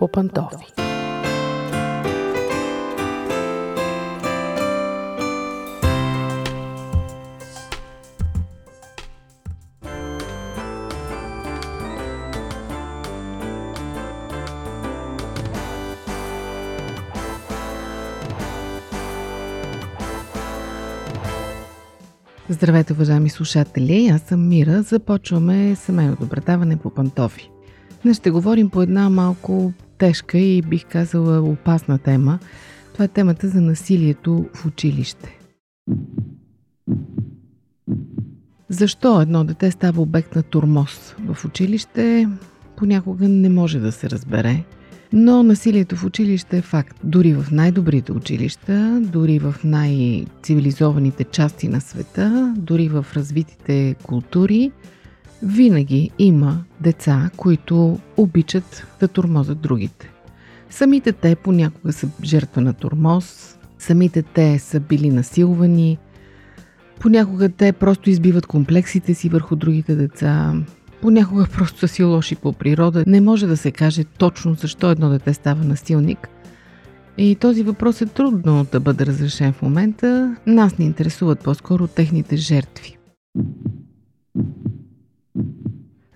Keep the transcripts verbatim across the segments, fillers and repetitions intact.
по пантофи. Здравейте, уважаеми слушатели! Аз съм Мира. Започваме семейното предаване по пантофи. Днес ще говорим по една малко тежка и бих казала опасна тема. Това е темата за насилието в училище. Защо едно дете става обект на тормоз в училище, понякога не може да се разбере. Но насилието в училище е факт. Дори в най-добрите училища, дори в най-цивилизованите части на света, дори в развитите култури, винаги има деца, които обичат да тормозят другите. Самите те понякога са жертва на тормоз, самите те са били насилвани, понякога те просто избиват комплексите си върху другите деца. Понякога просто си лоши по природа. Не може да се каже точно защо едно дете става насилник. И този въпрос е трудно да бъде разрешен в момента. Нас ни интересуват по-скоро техните жертви.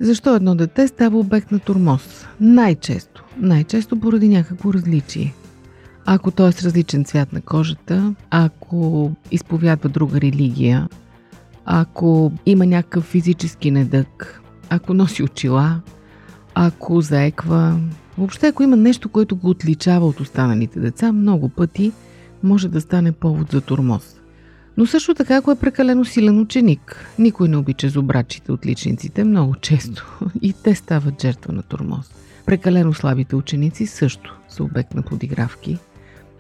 Защо едно дете става обект на тормоз? Най-често. Най-често поради някакво различие. Ако той е с различен цвят на кожата, ако изповядва друга религия, ако има някакъв физически недък, ако носи очила, ако заеква. Въобще, ако има нещо, което го отличава от останалите деца, много пъти може да стане повод за тормоз. Но също така, ако е прекалено силен ученик, никой не обича зубрачите, отличниците, много често. И те стават жертва на тормоз. Прекалено слабите ученици също са обект на подигравки.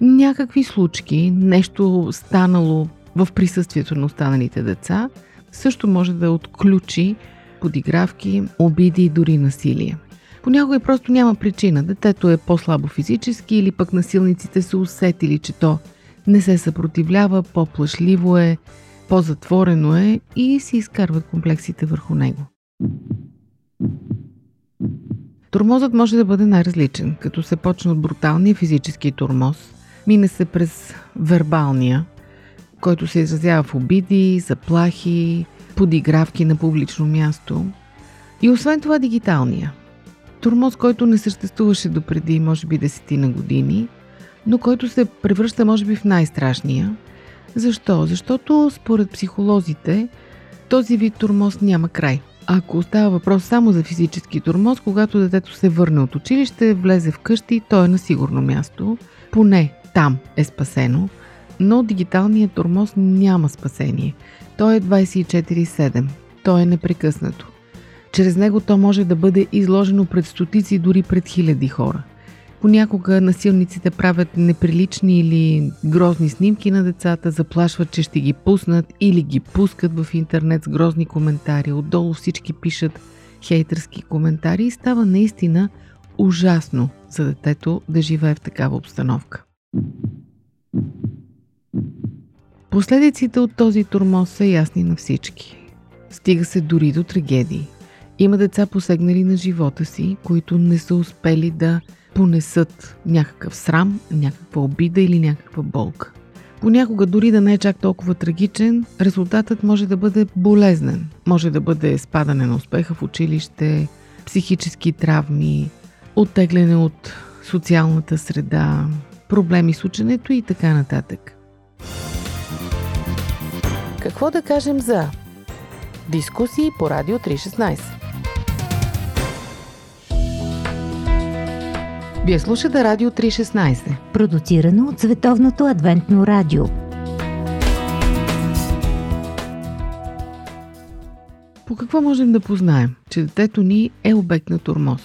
Някакви случки, нещо станало в присъствието на останалите деца, също може да отключи подигравки, обиди и дори насилие. Понякога просто няма причина. Детето е по-слабо физически или пък насилниците са усетили, че то не се съпротивлява, по-плашливо е, по-затворено е и си изкарват комплексите върху него. Тормозът може да бъде най-различен, като се почне от бруталния физически тормоз, мине се през вербалния, който се изразява в обиди, заплахи, подигравки на публично място. И освен това дигиталния. Тормоз, който не съществуваше допреди, може би, десетина години, но който се превръща, може би, в най-страшния. Защо? Защото според психолозите този вид тормоз няма край. Ако остава въпрос само за физически тормоз, когато детето се върне от училище, влезе в къщи, то е на сигурно място. Поне там е спасено. Но дигиталният тормоз няма спасение. Той е двайсет и четири седем. Той е непрекъснато. Чрез него то може да бъде изложено пред стотици, дори пред хиляди хора. Понякога насилниците правят неприлични или грозни снимки на децата, заплашват, че ще ги пуснат или ги пускат в интернет с грозни коментари. Отдолу всички пишат хейтърски коментари и става наистина ужасно за детето да живее в такава обстановка. Последиците от този тормоз са ясни на всички. Стига се дори до трагедии. Има деца посегнали на живота си, които не са успели да понесат някакъв срам, някаква обида или някаква болка. Понякога дори да не е чак толкова трагичен, резултатът може да бъде болезнен. Може да бъде спадане на успеха в училище, психически травми, оттегляне от социалната среда, проблеми с ученето и така нататък. Какво да кажем за дискусии по Радио триста и шестнайсет? Вие слушате Радио триста и шестнайсет, продуцирано от Световното адвентно радио. По какво можем да познаем, че детето ни е обект на тормоз?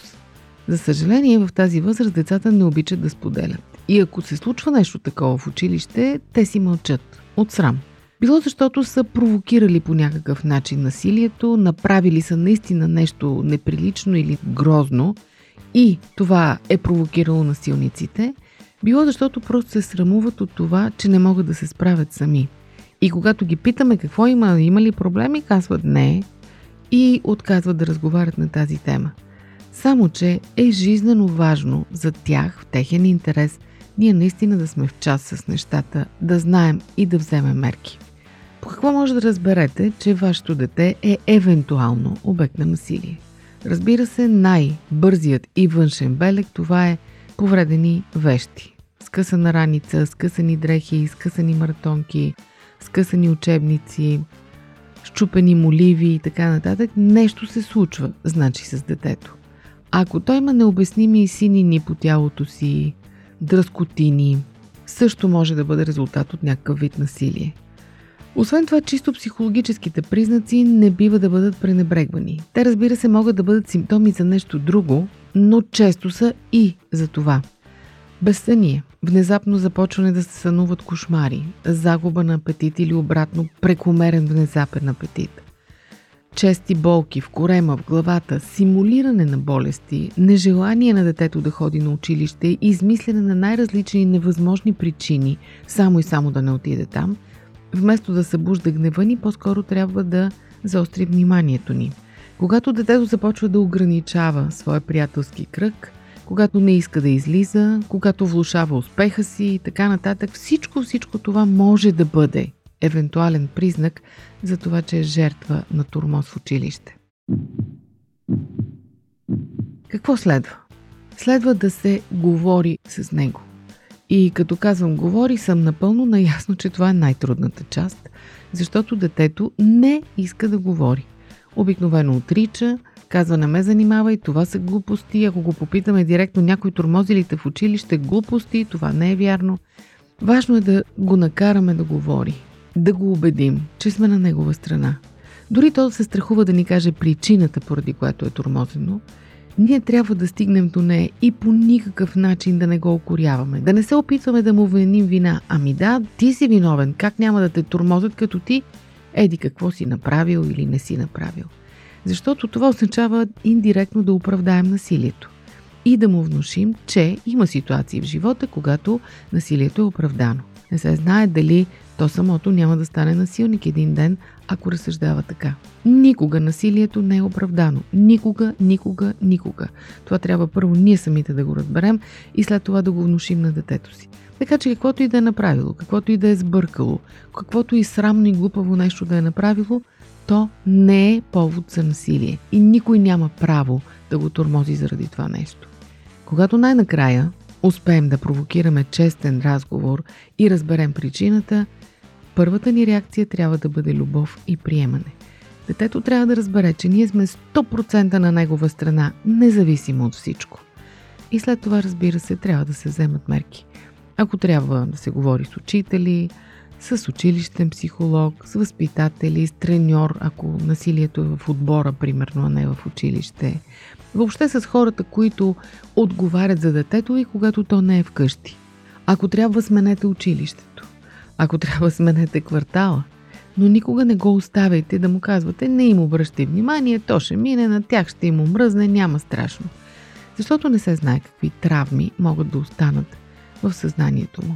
За съжаление, в тази възраст децата не обичат да споделят. И ако се случва нещо такова в училище, те си мълчат от срам. Било защото са провокирали по някакъв начин насилието, направили са наистина нещо неприлично или грозно и това е провокирало насилниците, било защото просто се срамуват от това, че не могат да се справят сами. И когато ги питаме какво има, има ли проблеми, казват не и отказват да разговарят на тази тема. Само че е жизнено важно за тях, в техен интерес, ние наистина да сме в час с нещата, да знаем и да вземем мерки. По какво може да разберете, че вашето дете е евентуално обект на насилие? Разбира се, най-бързият и външен белег това е повредени вещи. Скъсана раница, скъсани дрехи, скъсани маратонки, скъсани учебници, счупени моливи и така нататък. Нещо се случва, значи, с детето. Ако той има необясними синини по тялото си, дръскотини, също може да бъде резултат от някакъв вид насилие. Освен това, чисто психологическите признаци не бива да бъдат пренебрегвани. Те, разбира се, могат да бъдат симптоми за нещо друго, но често са и за това. Безсъние, внезапно започване да се сънуват кошмари, загуба на апетит или обратно прекомерен внезапен апетит, чести болки в корема, в главата, симулиране на болести, нежелание на детето да ходи на училище, измислене на най-различни невъзможни причини, само и само да не отиде там, вместо да събужда гнева ни, по-скоро трябва да заостри вниманието ни. Когато детето започва да ограничава своя приятелски кръг, когато не иска да излиза, когато влошава успеха си и така нататък, всичко, всичко това може да бъде евентуален признак за това, че е жертва на тормоз в училище. Какво следва? Следва да се говори с него. И като казвам говори, съм напълно наясно, че това е най-трудната част, защото детето не иска да говори. Обикновено отрича, казва не ме занимавай, това са глупости, ако го попитаме директно някой тормозилите в училище, глупости, това не е вярно. Важно е да го накараме да говори, да го убедим, че сме на негова страна. Дори то се страхува да ни каже причината, поради която е тормозено, ние трябва да стигнем до нея и по никакъв начин да не го укоряваме, да не се опитваме да му вменим вина. Ами да, ти си виновен, как няма да те тормозят, като ти еди какво си направил или не си направил. Защото това означава индиректно да оправдаем насилието и да му внушим, че има ситуации в живота, когато насилието е оправдано. Не се знае дали то самото няма да стане насилник един ден, ако разсъждава така. Никога насилието не е оправдано. Никога, никога, никога. Това трябва първо ние самите да го разберем и след това да го внушим на детето си. Така че каквото и да е направило, каквото и да е сбъркало, каквото и срамно и глупаво нещо да е направило, то не е повод за насилие и никой няма право да го тормози заради това нещо. Когато най-накрая успеем да провокираме честен разговор и разберем причината, първата ни реакция трябва да бъде любов и приемане. Детето трябва да разбере, че ние сме сто процента на негова страна, независимо от всичко. И след това, разбира се, трябва да се вземат мерки. Ако трябва да се говори с учители, с училищен психолог, с възпитатели, с треньор, ако насилието е в отбора, примерно, а не в училище. Въобще с хората, които отговарят за детето и когато то не е вкъщи. Ако трябва, сменете училището. Ако трябва, сменете квартала. Но никога не го оставяйте да му казвате, не им обръщай внимание, то ще мине, на тях ще им омръзне, няма страшно. Защото не се знае какви травми могат да останат в съзнанието му.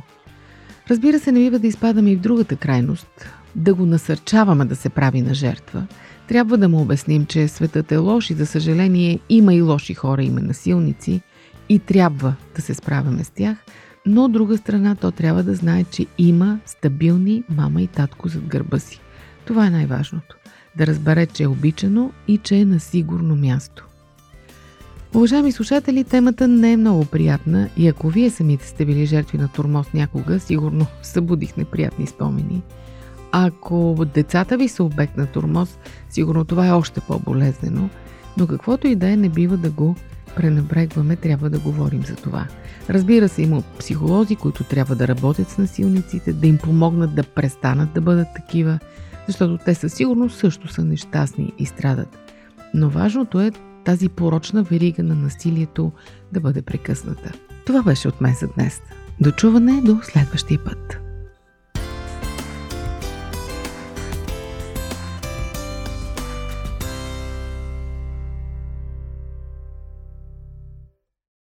Разбира се, не бива да изпадаме и в другата крайност, да го насърчаваме да се прави на жертва. Трябва да му обясним, че светът е лош и за съжаление има и лоши хора, има насилници и трябва да се справяме с тях, но от друга страна то трябва да знае, че има стабилни мама и татко зад гърба си. Това е най-важното. Да разбере, че е обичано и че е на сигурно място. Уважаеми слушатели, темата не е много приятна и ако вие самите сте били жертви на тормоз някога, сигурно събудих неприятни спомени. Ако децата ви са обект на тормоз, сигурно това е още по-болезнено, но каквото и да е, не бива да го пренебрегваме, трябва да говорим за това. Разбира се, има психолози, които трябва да работят с насилниците, да им помогнат да престанат да бъдат такива, защото те със сигурност също са нещастни и страдат. Но важното е тази порочна верига на насилието да бъде прекъсната. Това беше от мен за днес. Дочуване до следващия път!